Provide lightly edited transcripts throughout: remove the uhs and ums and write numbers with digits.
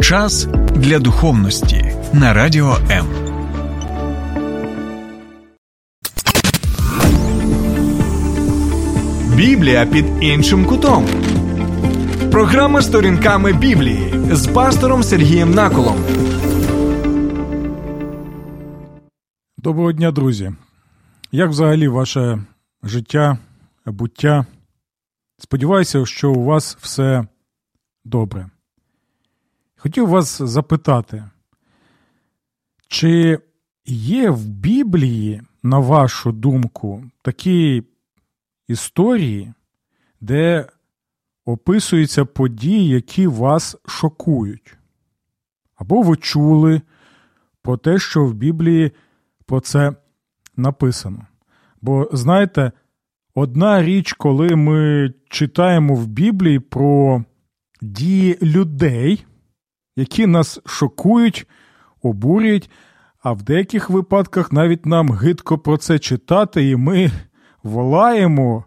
Час для духовності на Радіо М. Біблія під іншим кутом. Програма «Сторінками Біблії» з пастором Сергієм Наколом. Доброго дня, друзі. Як взагалі ваше життя, буття? Сподіваюся, що у вас все добре. Хотів вас запитати, чи є в Біблії, на вашу думку, такі історії, де описуються події, які вас шокують? Або ви чули про те, що в Біблії про це написано. Бо, знаєте, одна річ, коли ми читаємо в Біблії про дії людей, які нас шокують, обурюють, а в деяких випадках навіть нам гидко про це читати, і ми волаємо,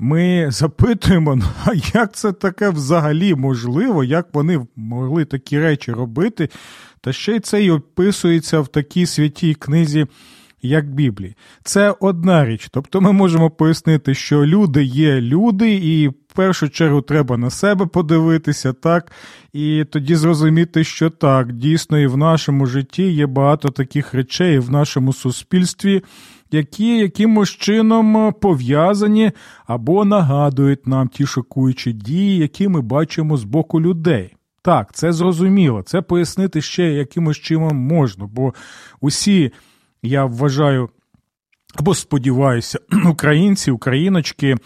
ми запитуємо, а як це таке взагалі можливо, як вони могли такі речі робити, та ще й це й описується в такій святій книзі, як Біблія. Це одна річ. Тобто ми можемо пояснити, що люди є люди, і в першу чергу треба на себе подивитися, так? І тоді зрозуміти, що так, дійсно, і в нашому житті є багато таких речей, в нашому суспільстві, які якимось чином пов'язані або нагадують нам ті шокуючі дії, які ми бачимо з боку людей. Так, це зрозуміло, це пояснити ще якимось чином можна, бо усі, я вважаю, або сподіваюся, українці, україночки,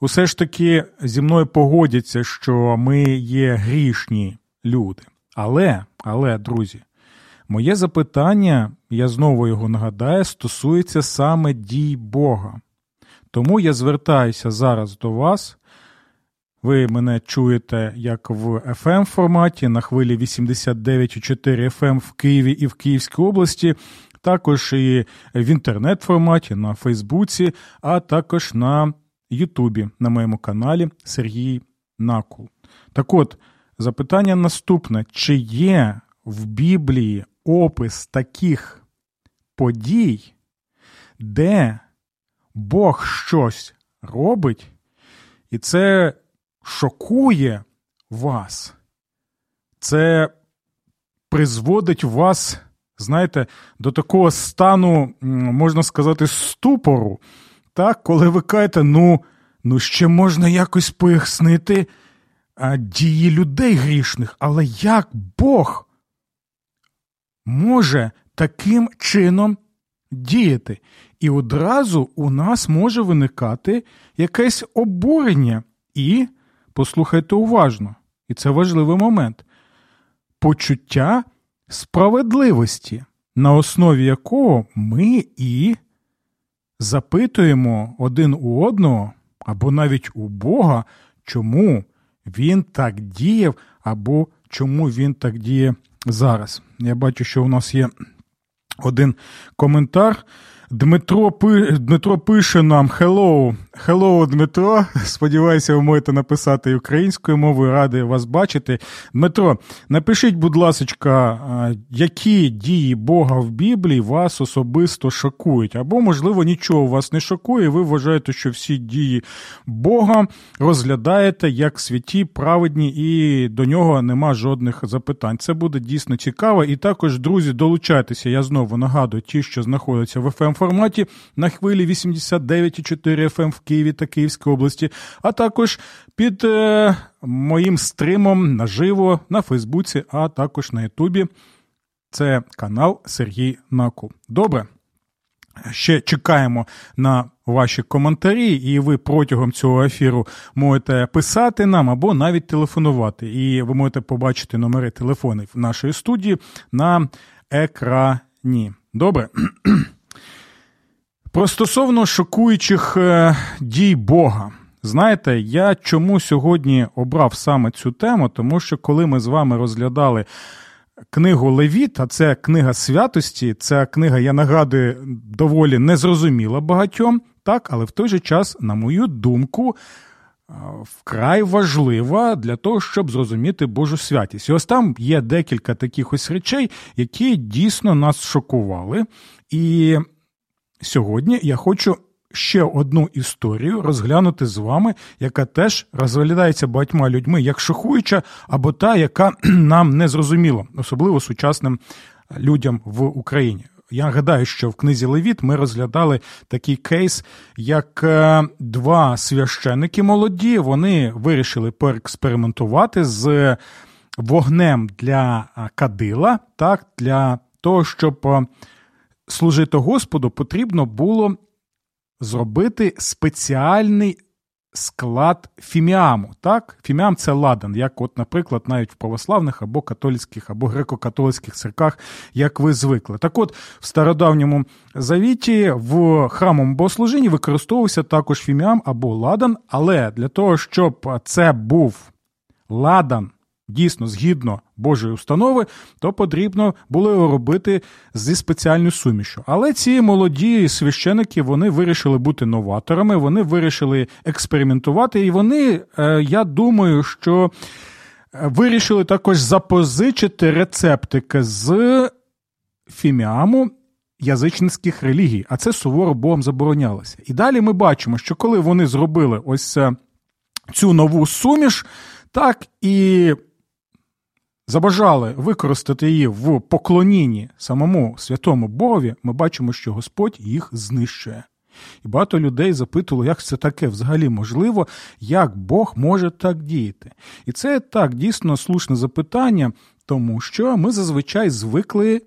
усе ж таки зі мною погодяться, що ми є грішні люди. Але, друзі, моє запитання, я знову його нагадаю, стосується саме дій Бога. Тому я звертаюся зараз до вас. Ви мене чуєте як в FM-форматі, на хвилі 89,4 FM в Києві і в Київській області, також і в інтернет-форматі, на Фейсбуці, а також на Ютубі, на моєму каналі Сергій Накол. Так от, запитання наступне. Чи є в Біблії опис таких подій, де Бог щось робить, і це шокує вас? Це призводить вас, знаєте, до такого стану, можна сказати, ступору, так, коли ви кажете, ну ще можна якось пояснити дії людей грішних, але як Бог може таким чином діяти? І одразу у нас може виникати якесь обурення і, послухайте уважно, і це важливий момент, почуття справедливості, на основі якого ми і запитуємо один у одного, або навіть у Бога, чому він так діяв, або чому він так діє зараз. Я бачу, що у нас є один коментар. Дмитро пише нам «Hello». «Hello, Дмитро». Сподіваюся, ви можете написати українською мовою. Радий вас бачити. Дмитро, напишіть, будь ласочка, які дії Бога в Біблії вас особисто шокують. Або, можливо, нічого вас не шокує, ви вважаєте, що всі дії Бога розглядаєте як святі, праведні, і до нього нема жодних запитань. Це буде дійсно цікаво. І також, друзі, долучайтеся. Я знову нагадую, ті, що знаходяться в FM форматі на хвилі 89,4 FM в Києві та Київській області, а також під моїм стримом наживо на Фейсбуці, а також на Ютубі. Це канал Сергій Накол. Добре? Ще чекаємо на ваші коментарі, і ви протягом цього ефіру можете писати нам або навіть телефонувати. І ви можете побачити номери телефонів нашої студії на екрані. Добре? Про стосовно шокуючих дій Бога. Знаєте, я чому сьогодні обрав саме цю тему? Тому що коли ми з вами розглядали книгу Левіт, а це книга святості, ця книга, я нагадую, доволі незрозуміла багатьом, так, але в той же час, на мою думку, вкрай важлива для того, щоб зрозуміти Божу святість. І ось там є декілька таких ось речей, які дійсно нас шокували. І сьогодні я хочу ще одну історію розглянути з вами, яка теж розглядається багатьма людьми як шокуюча, або та, яка нам не зрозуміла, особливо сучасним людям в Україні. Я гадаю, що в книзі Левіт ми розглядали такий кейс, як два священники молоді, вони вирішили поекспериментувати з вогнем для кадила, так, для того, щоб служити Господу, потрібно було зробити спеціальний склад фіміаму, так? Фіміам – це ладан, як от, наприклад, навіть в православних або католицьких, або греко-католицьких церквах, як ви звикли. Так от, в Стародавньому Завіті в храмовому богослужінні використовувався також фіміам або ладан, але для того, щоб це був ладан, дійсно, згідно Божої установи, то потрібно було робити зі спеціальною сумішю. Але ці молоді священики, вони вирішили бути новаторами, вони вирішили експериментувати, і вони, я думаю, що вирішили також запозичити рецептики з фіміаму язичницьких релігій, а це суворо Богом заборонялося. І далі ми бачимо, що коли вони зробили ось цю нову суміш, так і забажали використати її в поклонінні самому святому Богові, ми бачимо, що Господь їх знищує. І багато людей запитувало, як це таке взагалі можливо, як Бог може так діяти. І це так, дійсно, слушне запитання, тому що ми зазвичай звикли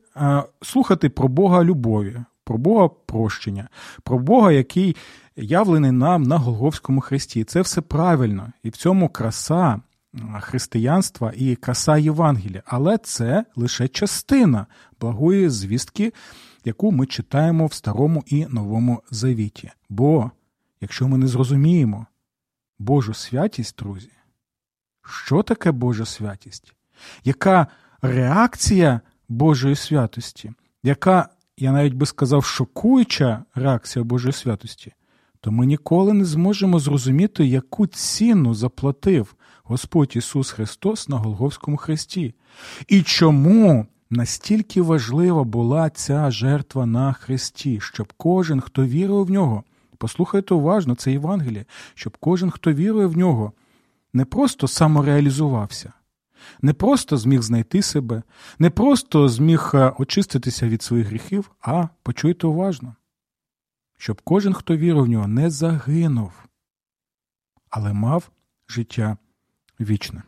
слухати про Бога любові, про Бога прощення, про Бога, який явлений нам на Голгофському хресті. Це все правильно, і в цьому краса християнства і краса Євангелія. Але це лише частина благої звістки, яку ми читаємо в Старому і Новому Завіті. Бо, якщо ми не зрозуміємо Божу святість, друзі, що таке Божа святість? Яка реакція Божої святості? Яка, я навіть би сказав, шокуюча реакція Божої святості? То ми ніколи не зможемо зрозуміти, яку ціну заплатив Господь Ісус Христос на Голгофському хресті. І чому настільки важлива була ця жертва на хресті, щоб кожен, хто вірує в Нього, послухайте уважно, це Євангеліє, щоб кожен, хто вірує в Нього, не просто самореалізувався, не просто зміг знайти себе, не просто зміг очиститися від своїх гріхів, а, почуйте уважно, щоб кожен, хто вірує в Нього, не загинув, але мав життя вічне.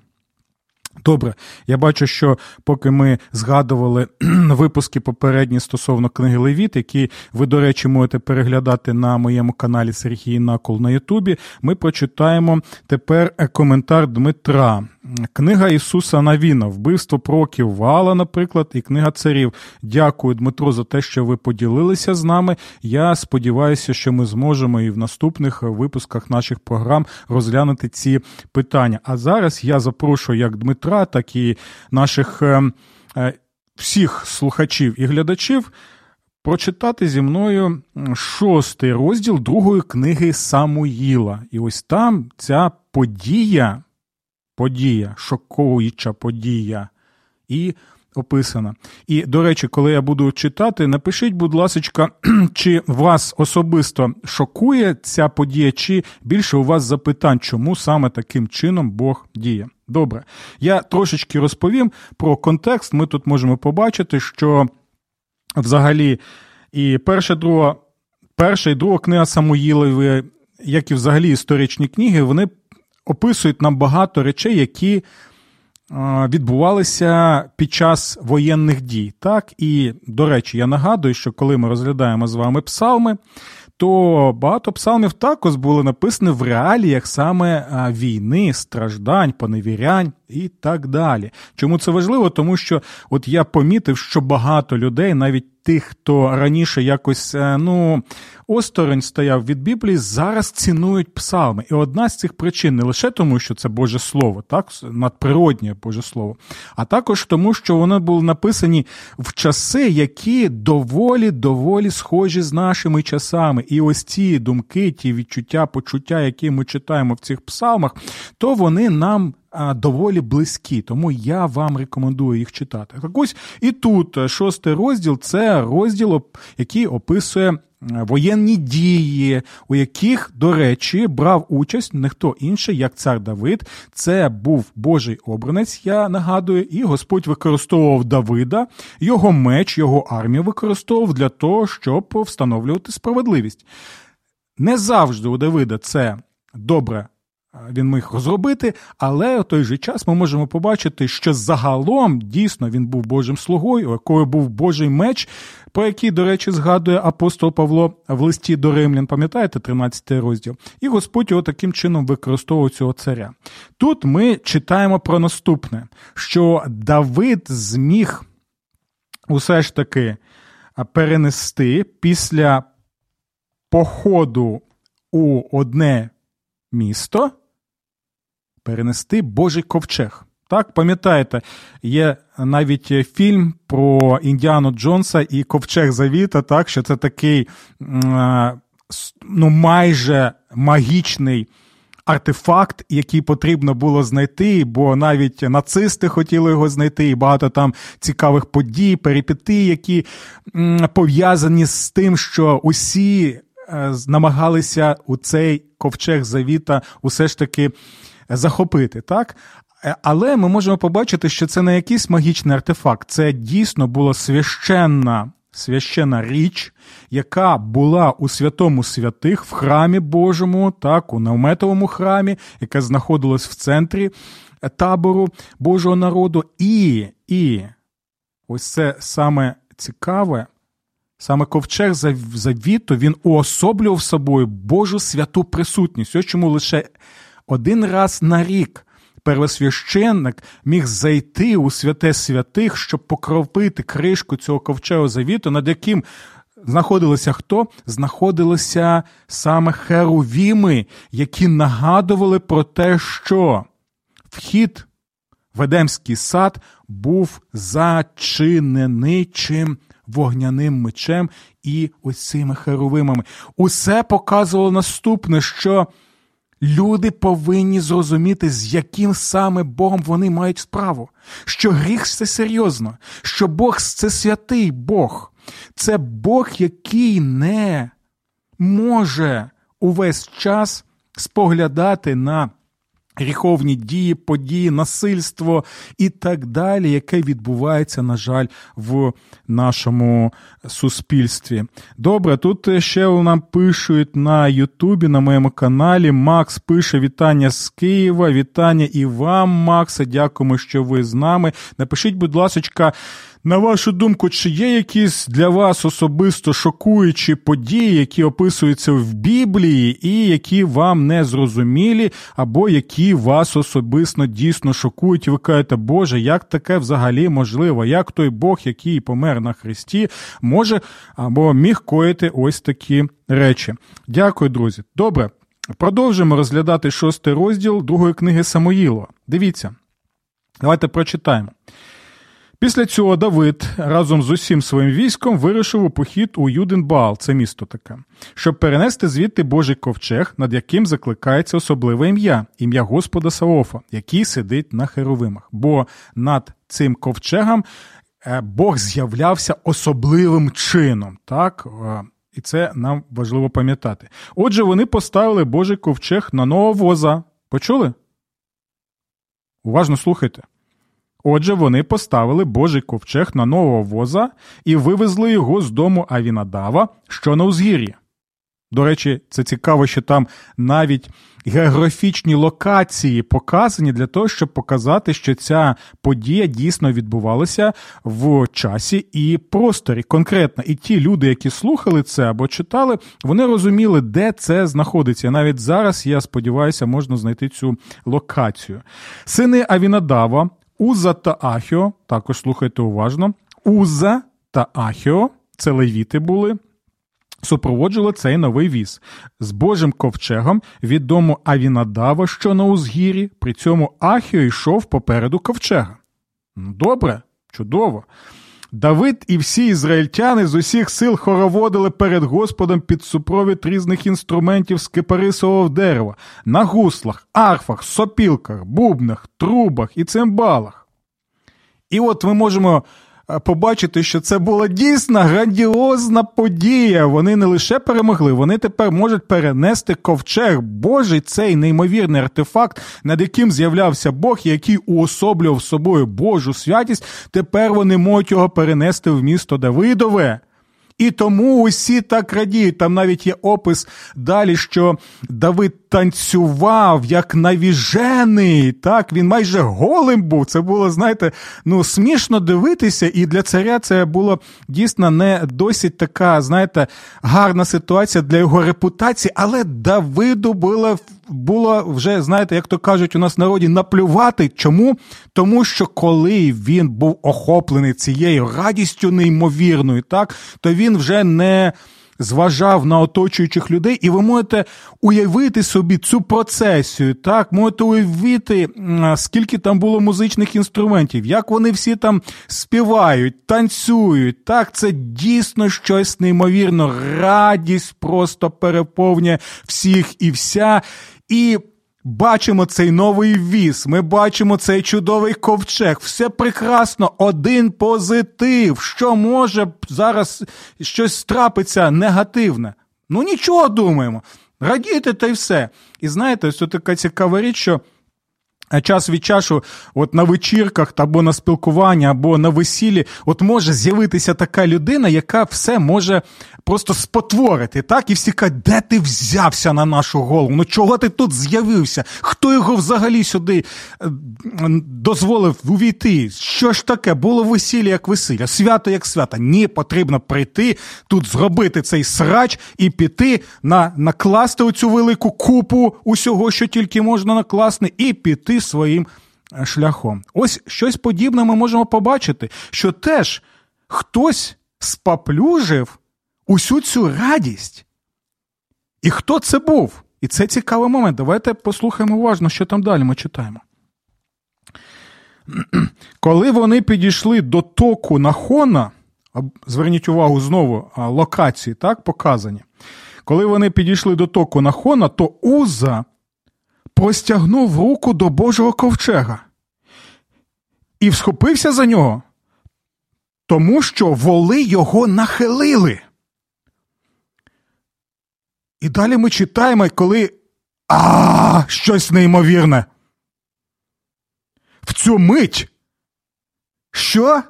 Добре, я бачу, що поки ми згадували випуски попередні стосовно книги Левіт, які ви, до речі, можете переглядати на моєму каналі Сергій Накол на Ютубі, ми прочитаємо тепер коментар Дмитра. Книга Ісуса Навіна, вбивство пророків Ваала, наприклад, і книга царів. Дякую, Дмитро, за те, що ви поділилися з нами. Я сподіваюся, що ми зможемо і в наступних випусках наших програм розглянути ці питання. А зараз я запрошую як Дмитра, так і наших всіх слухачів і глядачів прочитати зі мною 6 розділ 2 книги Самуїла. І ось там ця подія, шокуюча подія, і описана. І, до речі, коли я буду читати, напишіть, будь ласочка, чи вас особисто шокує ця подія, чи більше у вас запитань, чому саме таким чином Бог діє. Добре, я трошечки розповім про контекст. Ми тут можемо побачити, що взагалі і перша і друга книга Самуїлові, як і взагалі історичні книги, вони описують нам багато речей, які відбувалися під час воєнних дій. Так? І, до речі, я нагадую, що коли ми розглядаємо з вами псалми, то багато псалмів також були написані в реаліях саме війни, страждань, поневірянь. і так далі. Чому це важливо? Тому що от я помітив, що багато людей, навіть тих, хто раніше якось, осторонь стояв від Біблії, зараз цінують псалми. І одна з цих причин не лише тому, що це Боже Слово, так, надприроднє Боже Слово, а також тому, що вони були написані в часи, які доволі схожі з нашими часами. І ось ці думки, ті відчуття, почуття, які ми читаємо в цих псалмах, то вони нам доволі близькі, тому я вам рекомендую їх читати. Так ось і тут 6 розділ – це розділ, який описує воєнні дії, у яких, до речі, брав участь ніхто інший, як цар Давид. Це був Божий обранець, я нагадую, і Господь використовував Давида, його меч, його армію використовував для того, щоб встановлювати справедливість. Не завжди у Давида це добре він міг розробити, але в той же час ми можемо побачити, що загалом дійсно він був Божим слугою, у якого був Божий меч, про який, до речі, згадує апостол Павло в листі до Римлян, пам'ятаєте, 13 розділ? І Господь його таким чином використовував, цього царя. Тут ми читаємо про наступне, що Давид зміг усе ж таки перенести після походу у одне місто, перенести Божий ковчег. Так, пам'ятаєте, є навіть фільм про Індіану Джонса і ковчег Завіта, так, що це такий, майже магічний артефакт, який потрібно було знайти, бо навіть нацисти хотіли його знайти, і багато там цікавих подій, перипетій, які пов'язані з тим, що усі намагалися у цей ковчег Завіта усе ж таки захопити, так? Але ми можемо побачити, що це не якийсь магічний артефакт, це дійсно була священна річ, яка була у святому святих, в храмі Божому, так, у Наометовому храмі, яка знаходилась в центрі табору Божого народу. І ось це саме цікаве, саме ковчег Завіту, він уособлював собою Божу святу присутність. Ось чому лише один раз на рік первосвященник міг зайти у святе святих, щоб покропити кришку цього ковчега Завіту, над яким знаходилися хто? Знаходилися саме херувіми, які нагадували про те, що вхід в Едемський сад був зачинений чим? Вогняним мечем і ось цими херувимами. Усе показувало наступне, що люди повинні зрозуміти, з яким саме Богом вони мають справу. Що гріх – це серйозно, що Бог – це святий Бог. Це Бог, який не може увесь час споглядати на гріховні дії, події, насильство і так далі, яке відбувається, на жаль, в нашому суспільстві. Добре, тут ще нам пишуть на Ютубі, на моєму каналі. Макс пише: вітання з Києва, вітання і вам, Макса, дякуємо, що ви з нами. Напишіть, будь ласочка, на вашу думку, чи є якісь для вас особисто шокуючі події, які описуються в Біблії і які вам не зрозумілі, або які вас особисто дійсно шокують, і ви кажете: Боже, як таке взагалі можливо? Як той Бог, який помер на хресті, може або міг коїти ось такі речі? Дякую, друзі. Добре, продовжимо розглядати 6 розділ 2 книги Самуїла. Дивіться, давайте прочитаємо. Після цього Давид разом з усім своїм військом вирушив у похід у Юдин-Баал, це місто таке, щоб перенести звідти Божий ковчег, над яким закликається особливе ім'я Господа Саваофа, який сидить на херувимах. Бо над цим ковчегом Бог з'являвся особливим чином, так? І це нам важливо пам'ятати. Отже, вони поставили Божий ковчег на нововоза. Почули? Уважно слухайте. Отже, вони поставили Божий ковчег на нового воза і вивезли його з дому Авінадава, що на Узгір'ї. До речі, це цікаво, що там навіть географічні локації показані для того, щоб показати, що ця подія дійсно відбувалася в часі і просторі конкретно. І ті люди, які слухали це або читали, вони розуміли, де це знаходиться. Навіть зараз, я сподіваюся, можна знайти цю локацію. Сини Авінадава, Уза та Ахіо, також слухайте уважно, Уза та Ахіо, це левіти були, супроводжували цей новий віз з Божим ковчегом від дому Авінадава, що на Узгір'ї, при цьому Ахіо йшов попереду ковчега. Добре, чудово. Давид і всі ізраїльтяни з усіх сил хороводили перед Господом під супровід різних інструментів з кипарисового дерева, на гуслах, арфах, сопілках, бубнах, трубах і цимбалах. І от ми можемо побачити, що це була дійсно грандіозна подія. Вони не лише перемогли, вони тепер можуть перенести ковчег Божий, цей неймовірний артефакт, над яким з'являвся Бог, який уособлював собою Божу святість, тепер вони можуть його перенести в місто Давидове. І тому усі так радіють. Там навіть є опис далі, що Давид танцював як навіжений. Так, він майже голим був. Це було, знаєте, смішно дивитися. І для царя це була дійсно не досить така, знаєте, гарна ситуація для його репутації. Але Давиду було вже, знаєте, як то кажуть у нас в народі, наплювати. Чому? Тому що коли він був охоплений цією радістю неймовірною, так, то він вже не зважав на оточуючих людей, і ви можете уявити собі цю процесію, так, можете уявити, скільки там було музичних інструментів, як вони всі там співають, танцюють, так, це дійсно щось неймовірно, радість просто переповнює всіх і вся, і бачимо цей новий віз, ми бачимо цей чудовий ковчег, все прекрасно, один позитив, що може зараз щось трапиться негативне. Нічого думаємо, радійте та й все. І знаєте, ось така цікава річ, що час від часу, от на вечірках, або на спілкуванні, або на весіллі, от може з'явитися така людина, яка все може просто спотворити, так? І всі кажуть, де ти взявся на нашу голову? Чого ти тут з'явився? Хто його взагалі сюди дозволив увійти? Що ж таке? Було весілля як весілля, свято як свято. Ні, потрібно прийти, тут зробити цей срач і піти, накласти оцю велику купу усього, що тільки можна накласти, і піти своїм шляхом. Ось щось подібне ми можемо побачити, що теж хтось спаплюжив усю цю радість. І хто це був? І це цікавий момент. Давайте послухаємо уважно, що там далі ми читаємо. Коли вони підійшли до току Нахона, зверніть увагу знову, локації, так, показані. Коли вони підійшли до току Нахона, то Уза простягнув руку до Божого ковчега і всхопився за нього, тому що воли його нахилили. І далі ми читаємо, коли щось неймовірне. В цю мить, що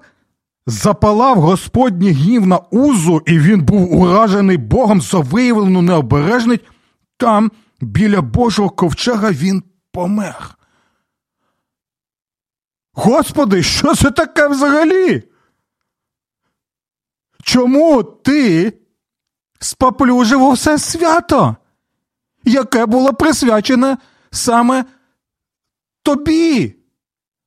запалав Господній гнів на Узу, і він був уражений Богом за виявлену необережність там, біля Божого ковчега, він помер. Господи, що це таке взагалі? Чому ти спаплюжив все свято, яке було присвячене саме тобі?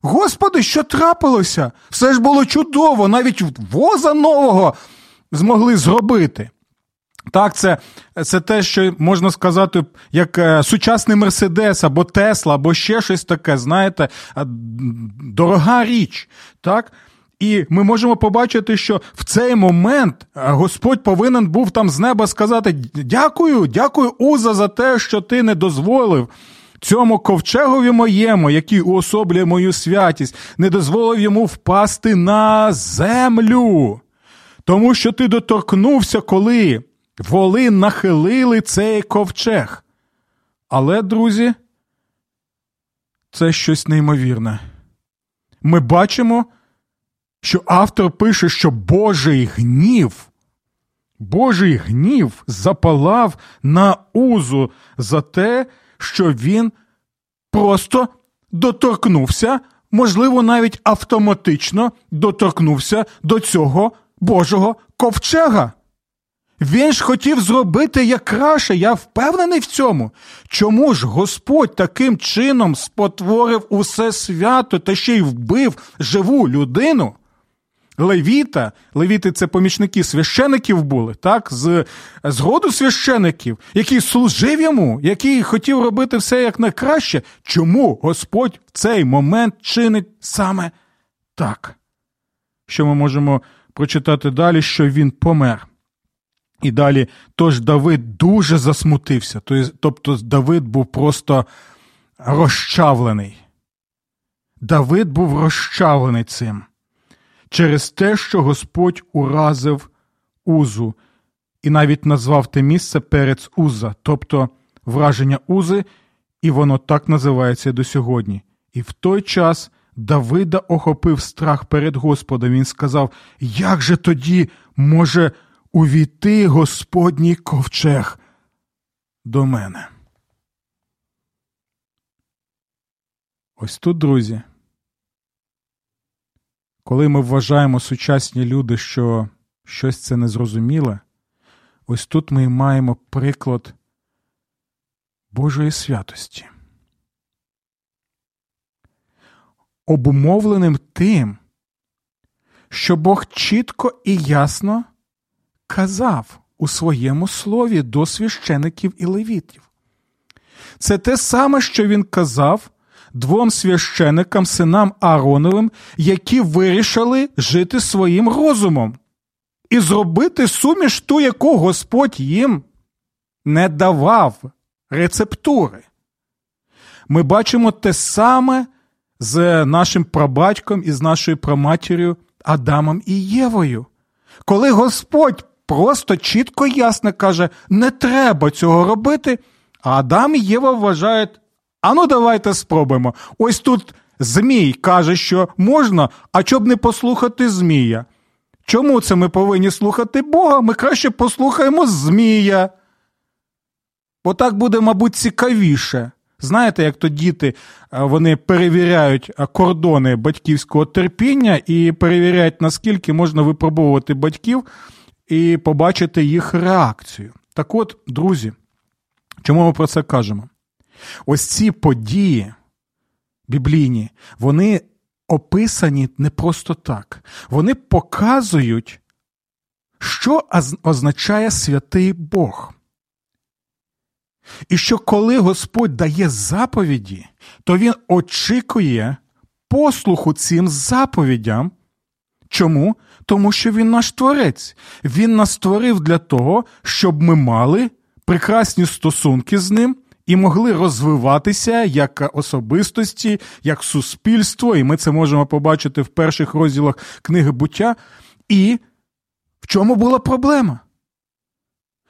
Господи, що трапилося? Все ж було чудово, навіть воза нового змогли зробити. Так, це те, що можна сказати, як сучасний Мерседес або Тесла, або ще щось таке, знаєте, дорога річ, так? І ми можемо побачити, що в цей момент Господь повинен був там з неба сказати: дякую, Уза, за те, що ти не дозволив цьому ковчегові моєму, який уособлює мою святість, не дозволив йому впасти на землю, тому що ти доторкнувся, коли воли нахилили цей ковчег. Але, друзі, це щось неймовірне. Ми бачимо, що автор пише, що Божий гнів Божий гнів запалав на Узу за те, що він просто доторкнувся, можливо, навіть автоматично доторкнувся до цього Божого ковчега. Він ж хотів зробити як краще, я впевнений в цьому. Чому ж Господь таким чином спотворив усе свято та ще й вбив живу людину? Левіта, левіти – це помічники священиків були, так, з роду священиків, який служив йому, який хотів робити все як найкраще. Чому Господь в цей момент чинить саме так? Що ми можемо прочитати далі, що він помер. І далі, тож Давид дуже засмутився, тобто Давид був просто розчавлений. Давид був розчавлений цим. Через те, що Господь уразив Узу і навіть назвав те місце Перец Уза, тобто враження Узи, і воно так називається до сьогодні. І в той час Давида охопив страх перед Господом. Він сказав, як же тоді може увійти Господній ковчег до мене? Ось тут, друзі, коли ми вважаємо сучасні люди, що щось це незрозуміле, ось тут ми маємо приклад Божої святості. Обумовленим тим, що Бог чітко і ясно казав у своєму слові до священиків і левітів. Це те саме, що він казав двом священикам, синам Аароновим, які вирішили жити своїм розумом і зробити суміш ту, яку Господь їм не давав рецептури. Ми бачимо те саме з нашим прабатьком і з нашою праматір'ю Адамом і Євою. Коли Господь просто чітко і ясно каже, не треба цього робити, а Адам і Єва вважають, а ну давайте спробуємо. Ось тут змій каже, що можна, а щоб не послухати змія. Чому це ми повинні слухати Бога? Ми краще послухаємо змія. Бо так буде, мабуть, цікавіше. Знаєте, як то діти, вони перевіряють кордони батьківського терпіння і перевіряють, наскільки можна випробовувати батьків і побачити їх реакцію. Так от, друзі, чому ми про це кажемо? Ось ці події біблійні, вони описані не просто так. Вони показують, що означає святий Бог. І що коли Господь дає заповіді, то Він очікує послуху цим заповідям. Чому? Тому що Він наш Творець. Він нас створив для того, щоб ми мали прекрасні стосунки з Ним і могли розвиватися як особистості, як суспільство, і ми це можемо побачити в перших розділах книги «Буття». І в чому була проблема?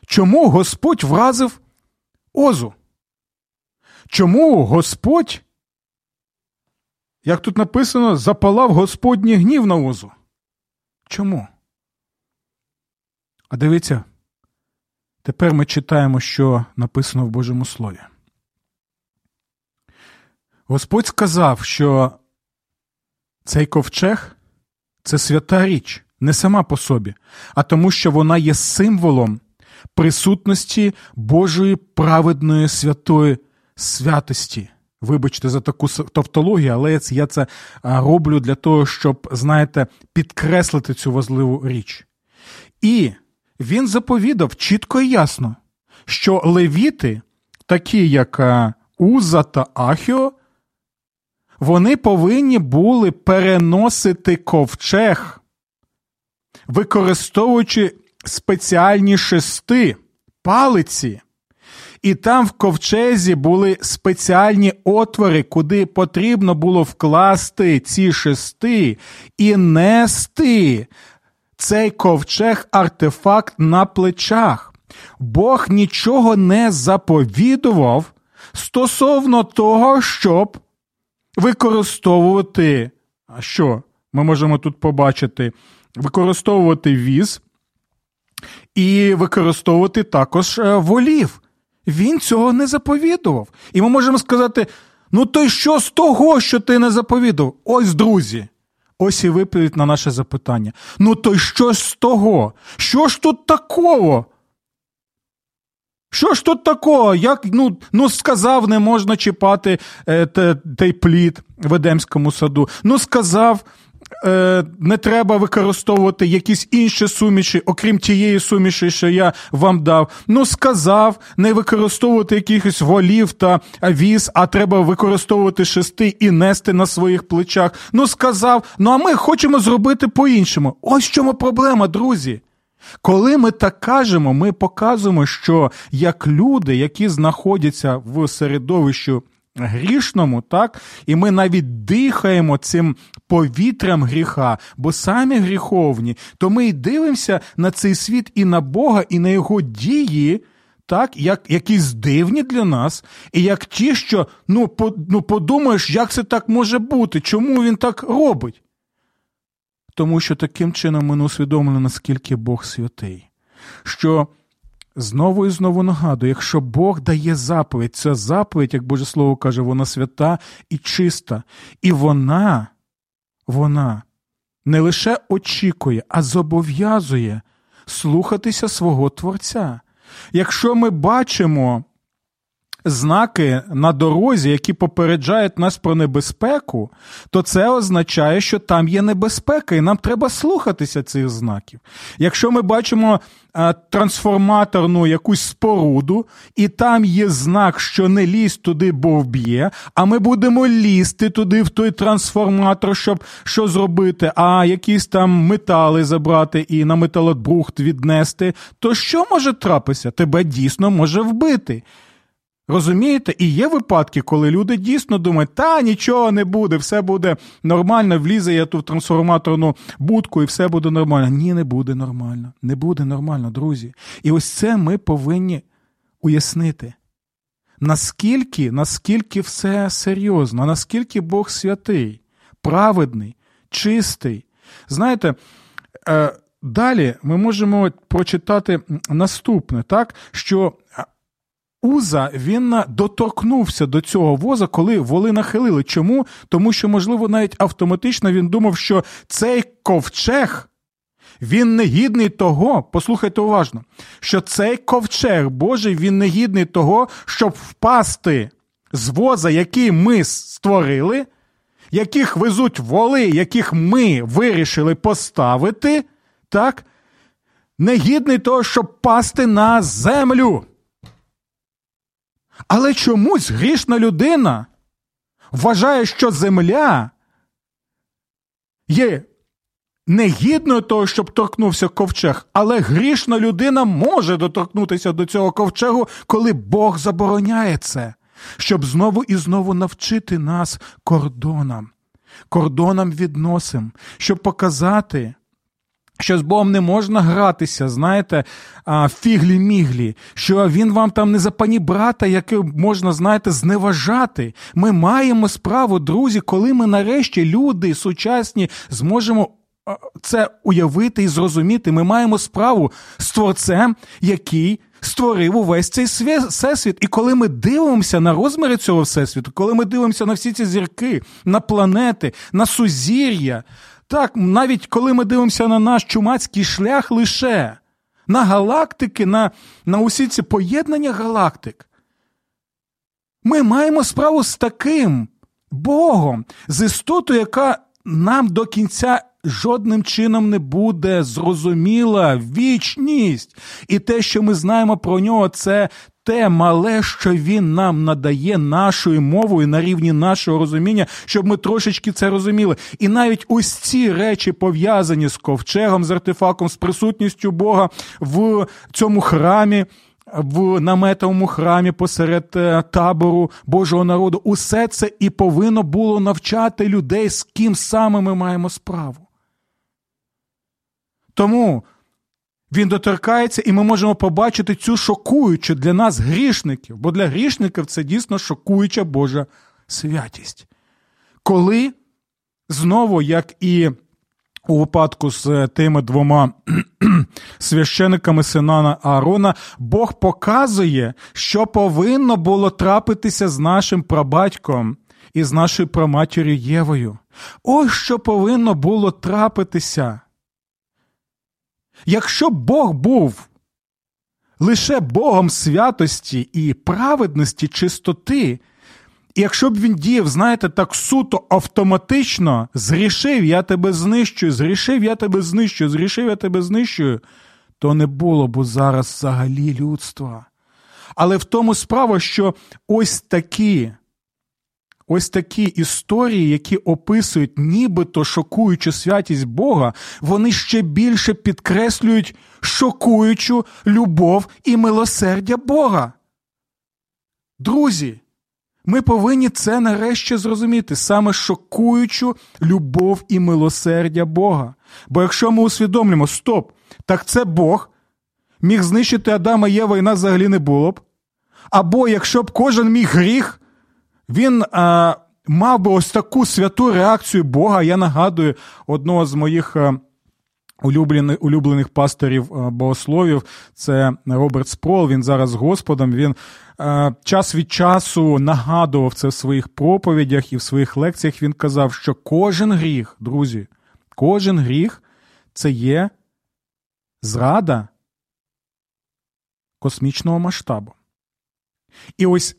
Чому Господь вразив Озу? Чому Господь, як тут написано, запалав Господній гнів на Озу? Чому? А дивіться, тепер ми читаємо, що написано в Божому Слові. Господь сказав, що цей ковчег – це свята річ, не сама по собі, а тому, що вона є символом присутності Божої праведної святої святості. Вибачте за таку тавтологію, але я це роблю для того, щоб, знаєте, підкреслити цю важливу річ. І він заповідав чітко і ясно, що левіти, такі як Уза та Ахіо, вони повинні були переносити ковчег, використовуючи спеціальні шести, палиці, і там в ковчезі були спеціальні отвори, куди потрібно було вкласти ці шести і нести цей ковчег-артефакт на плечах. Бог нічого не заповідував стосовно того, щоб використовувати, а що ми можемо тут побачити, використовувати віз і використовувати також волів. Він цього не заповідував. І ми можемо сказати, ну то й що з того, що ти не заповідував? Ось, друзі, ось і відповідь на наше запитання. Ну то й що з того? Що ж тут такого? Що ж тут такого? Як, сказав, не можна чіпати той плід в Едемському саду. Сказав, не треба використовувати якісь інші суміші, окрім тієї суміші, що я вам дав. Сказав, не використовувати якихось волів та віз, а треба використовувати шести і нести на своїх плечах. Сказав, а ми хочемо зробити по-іншому. Ось в чому проблема, друзі. Коли ми так кажемо, ми показуємо, що як люди, які знаходяться в середовищі грішному, так, і ми навіть дихаємо цим повітрям гріха, бо самі гріховні, то ми і дивимося на цей світ і на Бога, і на його дії, так, як якісь дивні для нас, і як ті, що, подумаєш, як це так може бути, чому він так робить? Тому що таким чином ми не усвідомлено, наскільки Бог святий. Що знову і знову нагадую, якщо Бог дає заповідь, ця заповідь, як Боже Слово каже, вона свята і чиста. І вона не лише очікує, а зобов'язує слухатися свого Творця. Якщо ми бачимо знаки на дорозі, які попереджають нас про небезпеку, то це означає, що там є небезпека, і нам треба слухатися цих знаків. Якщо ми бачимо трансформаторну якусь споруду, і там є знак, що не лізь туди, бо вб'є, а ми будемо лізти туди, в той трансформатор, щоб що зробити, а якісь там метали забрати і на металобрухт віднести, то що може трапитися? Тебе дійсно може вбити. Розумієте? І є випадки, коли люди дійсно думають, нічого не буде, все буде нормально, влізе я тут в трансформаторну будку і все буде нормально. Ні, не буде нормально. Не буде нормально, друзі. І ось це ми повинні уяснити. Наскільки все серйозно, наскільки Бог святий, праведний, чистий. Знаєте, далі ми можемо прочитати наступне, так, що Уза, він доторкнувся до цього воза, коли воли нахилили. Чому? Тому що, можливо, навіть автоматично він думав, що цей ковчег, він не гідний того, послухайте уважно, що цей ковчег Божий, він не гідний того, щоб впасти з воза, який ми створили, яких везуть воли, яких ми вирішили поставити, так? Не гідний того, щоб пасти на землю. Але чомусь грішна людина вважає, що земля є негідною того, щоб торкнувся ковчег. Але грішна людина може доторкнутися до цього ковчегу, коли Бог забороняє це, щоб знову і знову навчити нас кордонам відносин, щоб показати, що з Богом не можна гратися, знаєте, фіглі-міглі, що він вам там не за панібрата, який можна, знаєте, зневажати. Ми маємо справу, друзі, коли ми нарешті, люди сучасні, зможемо це уявити і зрозуміти. Ми маємо справу з Творцем, який створив увесь цей всесвіт. І коли ми дивимося на розміри цього всесвіту, коли ми дивимося на всі ці зірки, на планети, на сузір'я, так, навіть коли ми дивимося на наш чумацький шлях лише, на галактики, на усі ці поєднання галактик, ми маємо справу з таким Богом, з істотою, яка нам до кінця жодним чином не буде зрозуміла вічність. І те, що ми знаємо про нього, це те мале, що він нам надає нашою мовою на рівні нашого розуміння, щоб ми трошечки це розуміли. І навіть ось ці речі, пов'язані з ковчегом, з артефактом, з присутністю Бога в цьому храмі, в наметовому храмі посеред табору Божого народу, усе це і повинно було навчати людей, з ким саме ми маємо справу. Тому він доторкається, і ми можемо побачити цю шокуючу для нас грішників, бо для грішників це дійсно шокуюча Божа святість. Коли, знову, як і у випадку з тими двома священиками Синана Аарона, Бог показує, що повинно було трапитися з нашим прабатьком і з нашою праматір'ю Євою. Ось що повинно було трапитися. Якщо Бог був лише Богом святості і праведності, чистоти, і якщо б він діяв, знаєте, так суто, автоматично, зрішив, я тебе знищую, зрішив, я тебе знищую, зрішив, я тебе знищую, то не було б зараз взагалі людства. Але в тому справа, що ось такі історії, які описують нібито шокуючу святість Бога, вони ще більше підкреслюють шокуючу любов і милосердя Бога. Друзі, ми повинні це нарешті зрозуміти, саме шокуючу любов і милосердя Бога. Бо якщо ми усвідомлюємо, стоп, так це Бог міг знищити Адама, Єву і нас взагалі не було б. Або якщо б кожен міг гріх, він мав би ось таку святу реакцію Бога. Я нагадую одного з моїх улюблених пасторів богословів, це Роберт Спрол, він зараз з Господом, він час від часу нагадував це в своїх проповідях і в своїх лекціях, він казав, що кожен гріх, друзі, кожен гріх – це є зрада космічного масштабу. І ось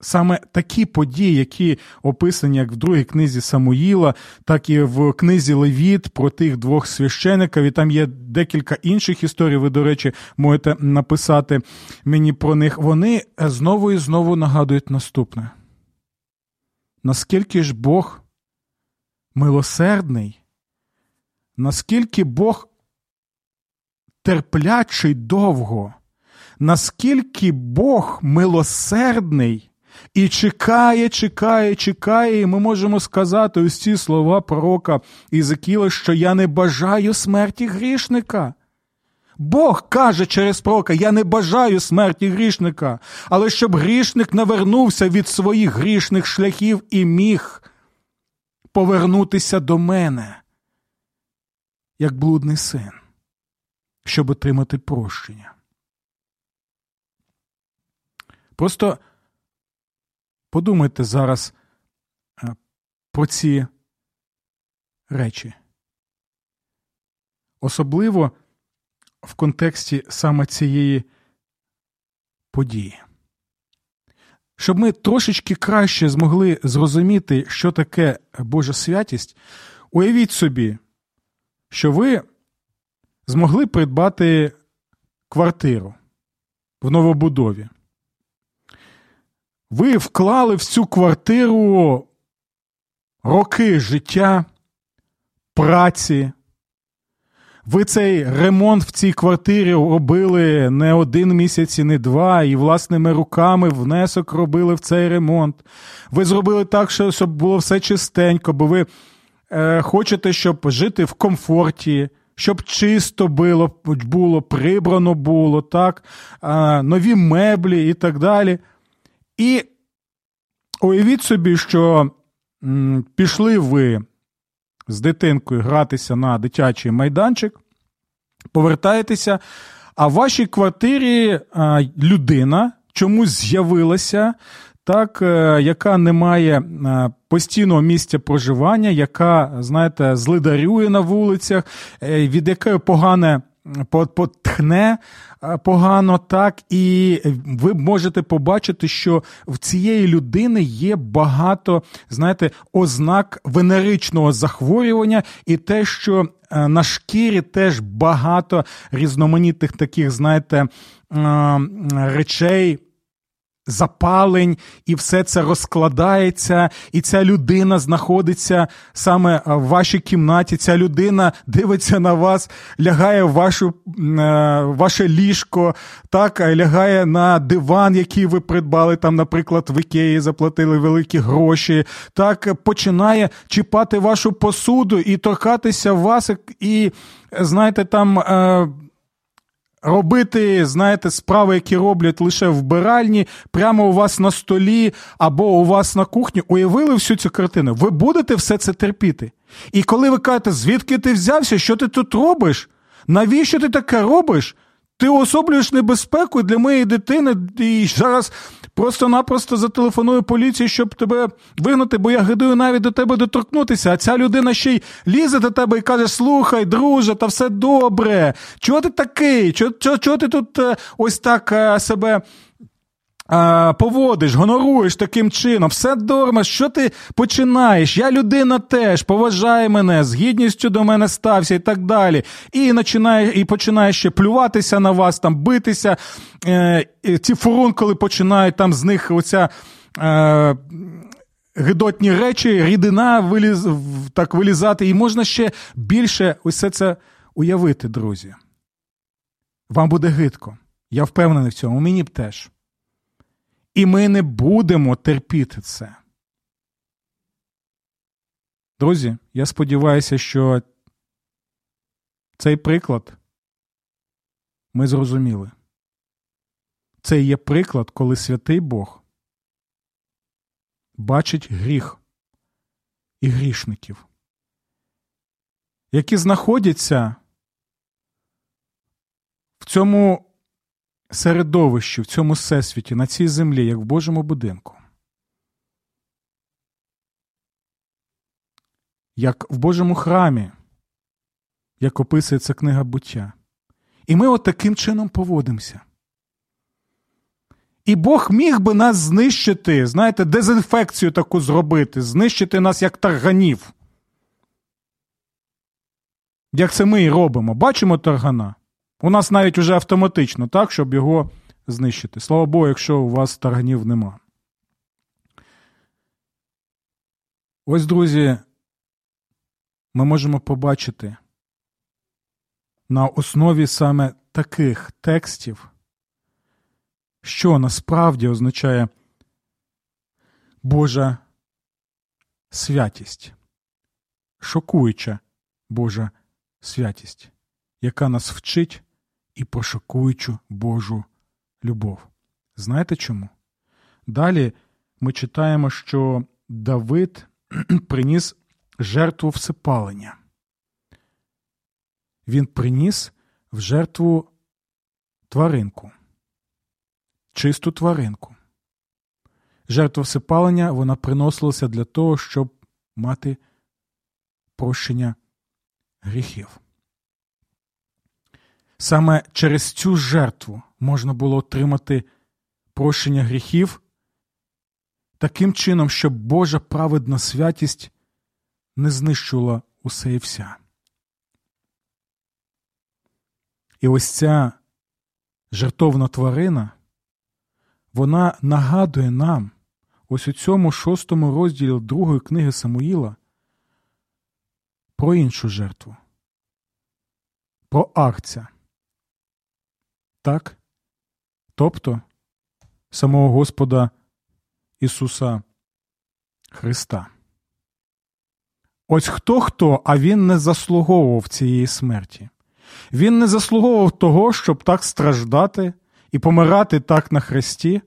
саме такі події, які описані як в другій книзі Самуїла, так і в книзі Левіт про тих двох священиків, і там є декілька інших історій, ви, до речі, можете написати мені про них, вони знову і знову нагадують наступне. Наскільки ж Бог милосердний, наскільки Бог терплячий довго, наскільки Бог милосердний, і чекає, і ми можемо сказати ось ці слова пророка Ізекіїла, що я не бажаю смерті грішника. Бог каже через пророка, я не бажаю смерті грішника, але щоб грішник навернувся від своїх грішних шляхів і міг повернутися до мене, як блудний син, щоб отримати прощення. Просто подумайте зараз про ці речі. Особливо в контексті саме цієї події. Щоб ми трошечки краще змогли зрозуміти, що таке Божа святість, уявіть собі, що ви змогли придбати квартиру в новобудові. Ви вклали в цю квартиру роки життя, праці. Ви цей ремонт в цій квартирі робили не один місяць і не два, і власними руками внесок робили в цей ремонт. Ви зробили так, щоб було все чистенько, бо ви хочете, щоб жити в комфорті, щоб чисто було, прибрано було, так? Нові меблі і так далі. І уявіть собі, що пішли ви з дитинкою гратися на дитячий майданчик, повертаєтеся, а в вашій квартирі людина чомусь з'явилася, так, яка не має постійного місця проживання, яка, знаєте, злидарює на вулицях, від якої погане потхне погано, так, і ви можете побачити, що в цієї людини є багато, знаєте, ознак венеричного захворювання, і те, що на шкірі теж багато різноманітних таких, знаєте, речей, запалень, і все це розкладається, і ця людина знаходиться саме в вашій кімнаті, ця людина дивиться на вас, лягає в ваше ліжко, так, лягає на диван, який ви придбали, там, наприклад, в Ікеї заплатили великі гроші, так, починає чіпати вашу посуду і торкатися вас, і, знаєте, там робити, знаєте, справи, які роблять лише вбиральні, прямо у вас на столі або у вас на кухні. Уявили всю цю картину. Ви будете все це терпіти. І коли ви кажете, звідки ти взявся, що ти тут робиш, навіщо ти таке робиш, ти особлюєш небезпеку для моєї дитини, і зараз просто-напросто зателефоную поліції, щоб тебе вигнати, бо я гидую навіть до тебе доторкнутися, а ця людина ще й лізе до тебе і каже, слухай, друже, та все добре, чого ти такий, чого ти тут ось так себе поводиш, гоноруєш таким чином, все дорма, що ти починаєш, я людина теж, поважай мене, з гідністю до мене стався і так далі. І починає ще плюватися на вас, там битися, ці фурункули починають, там з них оця гидотні речі, рідина вилізати, і можна ще більше усе це уявити, друзі. Вам буде гидко, я впевнений в цьому, мені б теж. І ми не будемо терпіти це. Друзі, я сподіваюся, що цей приклад ми зрозуміли. Це є приклад, коли святий Бог бачить гріх і грішників, які знаходяться в цьому середовищі, в цьому всесвіті, на цій землі, як в Божому будинку. Як в Божому храмі, як описується книга Буття. І ми от таким чином поводимося. І Бог міг би нас знищити, знаєте, дезінфекцію таку зробити, знищити нас як тарганів. Як це ми і робимо. Бачимо таргана? У нас навіть уже автоматично, так, щоб його знищити. Слава Богу, якщо у вас тарганів нема. Ось, друзі, ми можемо побачити на основі саме таких текстів, що насправді означає Божа святість. Шокуюча Божа святість, яка нас вчить і про шокуючу Божу любов. Знаєте чому? Далі ми читаємо, що Давид приніс жертву всепалення. Він приніс в жертву тваринку, чисту тваринку. Жертва всепалення, вона приносилася для того, щоб мати прощення гріхів. Саме через цю жертву можна було отримати прощення гріхів таким чином, щоб Божа праведна святість не знищувала усе і вся. І ось ця жертовна тварина, вона нагадує нам ось у цьому 6 розділі 2 книги Самуїла про іншу жертву, про агнця. Так? Тобто самого Господа Ісуса Христа. Ось хто-хто, а Він не заслуговував цієї смерті. Він не заслуговував того, щоб так страждати і помирати так на хресті.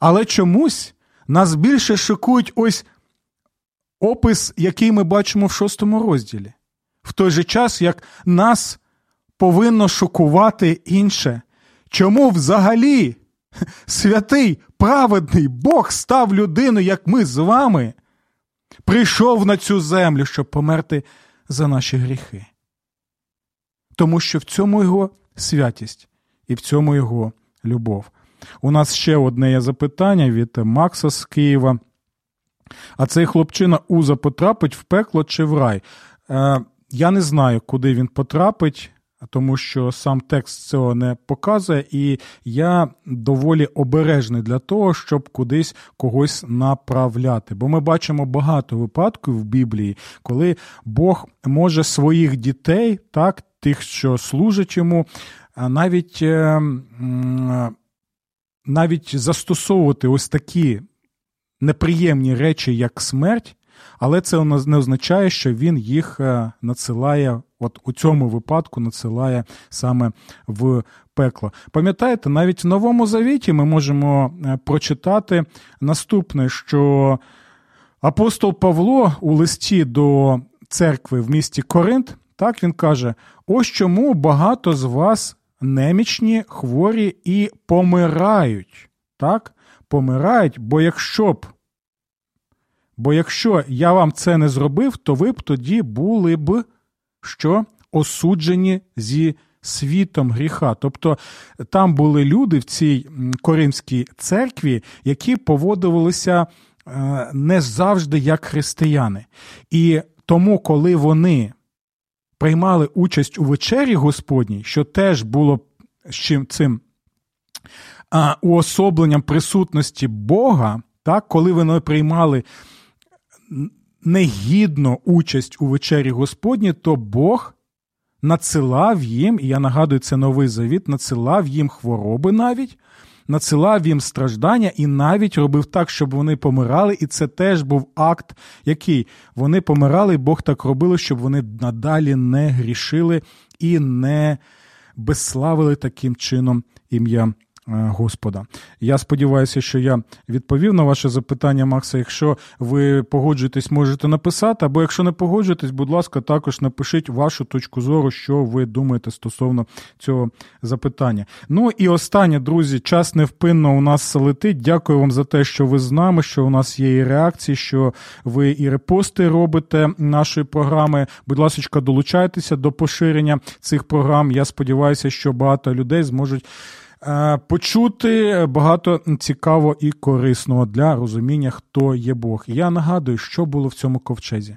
Але чомусь нас більше шокують ось опис, який ми бачимо в 6 розділі. В той же час, як нас повинно шокувати інше. Чому взагалі святий, праведний Бог став людину, як ми з вами, прийшов на цю землю, щоб померти за наші гріхи? Тому що в цьому його святість і в цьому його любов. У нас ще одне є запитання від Макса з Києва. А цей хлопчина Уза потрапить в пекло чи в рай? Я не знаю, куди він потрапить, тому що сам текст цього не показує, і я доволі обережний для того, щоб кудись когось направляти. Бо ми бачимо багато випадків в Біблії, коли Бог може своїх дітей, так, тих, що служать йому, навіть застосовувати ось такі неприємні речі, як смерть, але це не означає, що він їх надсилає От у цьому випадку надсилає саме в пекло. Пам'ятаєте, навіть в Новому Завіті ми можемо прочитати наступне, що апостол Павло у листі до церкви в місті Коринт, так він каже: «Ось чому багато з вас немічні, хворі і помирають». Так? Помирають, бо якщо я вам це не зробив, то ви б тоді були б що? Осуджені зі світом гріха. Тобто там були люди в цій Коринській церкві, які поводилися не завжди як християни. І тому, коли вони приймали участь у вечері Господній, що теж було з чим цим уособленням присутності Бога, так, коли вони приймали негідно участь у вечері Господній, то Бог надсилав їм, і я нагадую, це Новий Завіт, надсилав їм хвороби навіть, надсилав їм страждання і навіть робив так, щоб вони помирали, і це теж був акт, який вони помирали, і Бог так робив, щоб вони надалі не грішили і не безславили таким чином ім'я Господа. Я сподіваюся, що я відповів на ваше запитання, Макса. Якщо ви погоджуєтесь, можете написати, або якщо не погоджуєтесь, будь ласка, також напишіть вашу точку зору, що ви думаєте стосовно цього запитання. Ну і останнє, друзі, час невпинно у нас летить. Дякую вам за те, що ви з нами, що у нас є і реакції, що ви і репости робите нашої програми. Будь ласка, долучайтеся до поширення цих програм. Я сподіваюся, що багато людей зможуть почути багато цікавого і корисного для розуміння, хто є Бог. Я нагадую, що було в цьому ковчезі.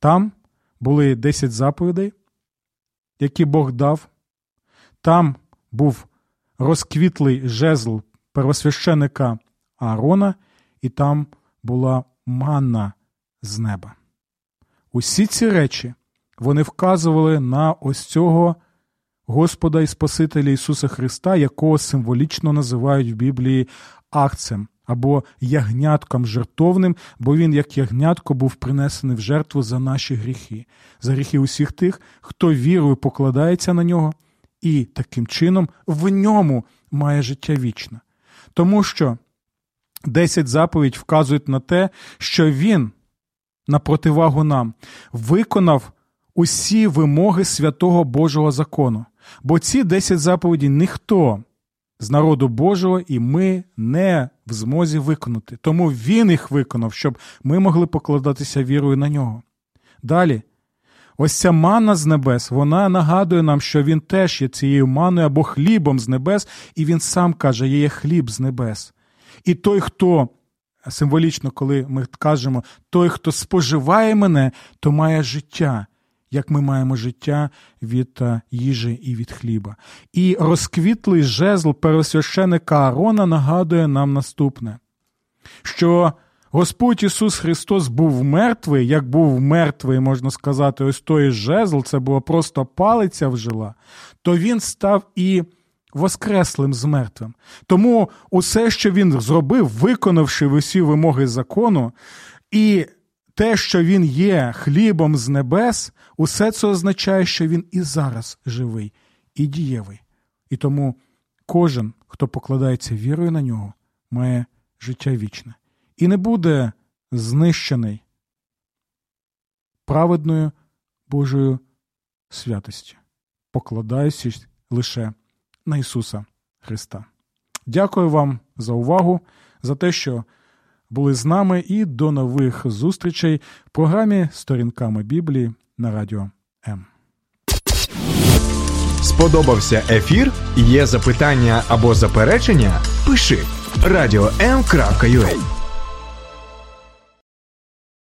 Там були 10 заповідей, які Бог дав. Там був розквітлий жезл первосвященика Аарона, і там була манна з неба. Усі ці речі, вони вказували на ось цього Господа і Спасителя Ісуса Христа, якого символічно називають в Біблії агнцем або ягнятком жертовним, бо він як ягнятко був принесений в жертву за наші гріхи, за гріхи усіх тих, хто вірою покладається на нього і таким чином в ньому має життя вічне. Тому що 10 заповідь вказують на те, що він, на противагу нам, виконав усі вимоги святого Божого закону. Бо ці 10 заповідей ніхто з народу Божого і ми не в змозі виконати. Тому він їх виконав, щоб ми могли покладатися вірою на нього. Далі. Ось ця манна з небес, вона нагадує нам, що він теж є цією манною або хлібом з небес, і він сам каже, є хліб з небес. І той, хто, символічно, коли ми кажемо, той, хто споживає мене, то має життя, як ми маємо життя від їжі і від хліба. І розквітлий жезл первосвященика Аарона нагадує нам наступне, що Господь Ісус Христос був мертвий, як був мертвий, можна сказати, ось той жезл, це було просто палиця вжила, то він став і воскреслим з мертвим. Тому усе, що він зробив, виконавши усі вимоги закону, і те, що він є хлібом з небес, усе це означає, що він і зараз живий, і дієвий. І тому кожен, хто покладається вірою на нього, має життя вічне. І не буде знищений праведною Божою святості, покладаючись лише на Ісуса Христа. Дякую вам за увагу, за те, що були з нами, і до нових зустрічей в програмі «Сторінками Біблії» на Радіо М. Сподобався ефір? Є запитання або заперечення? Пиши radio.m.ua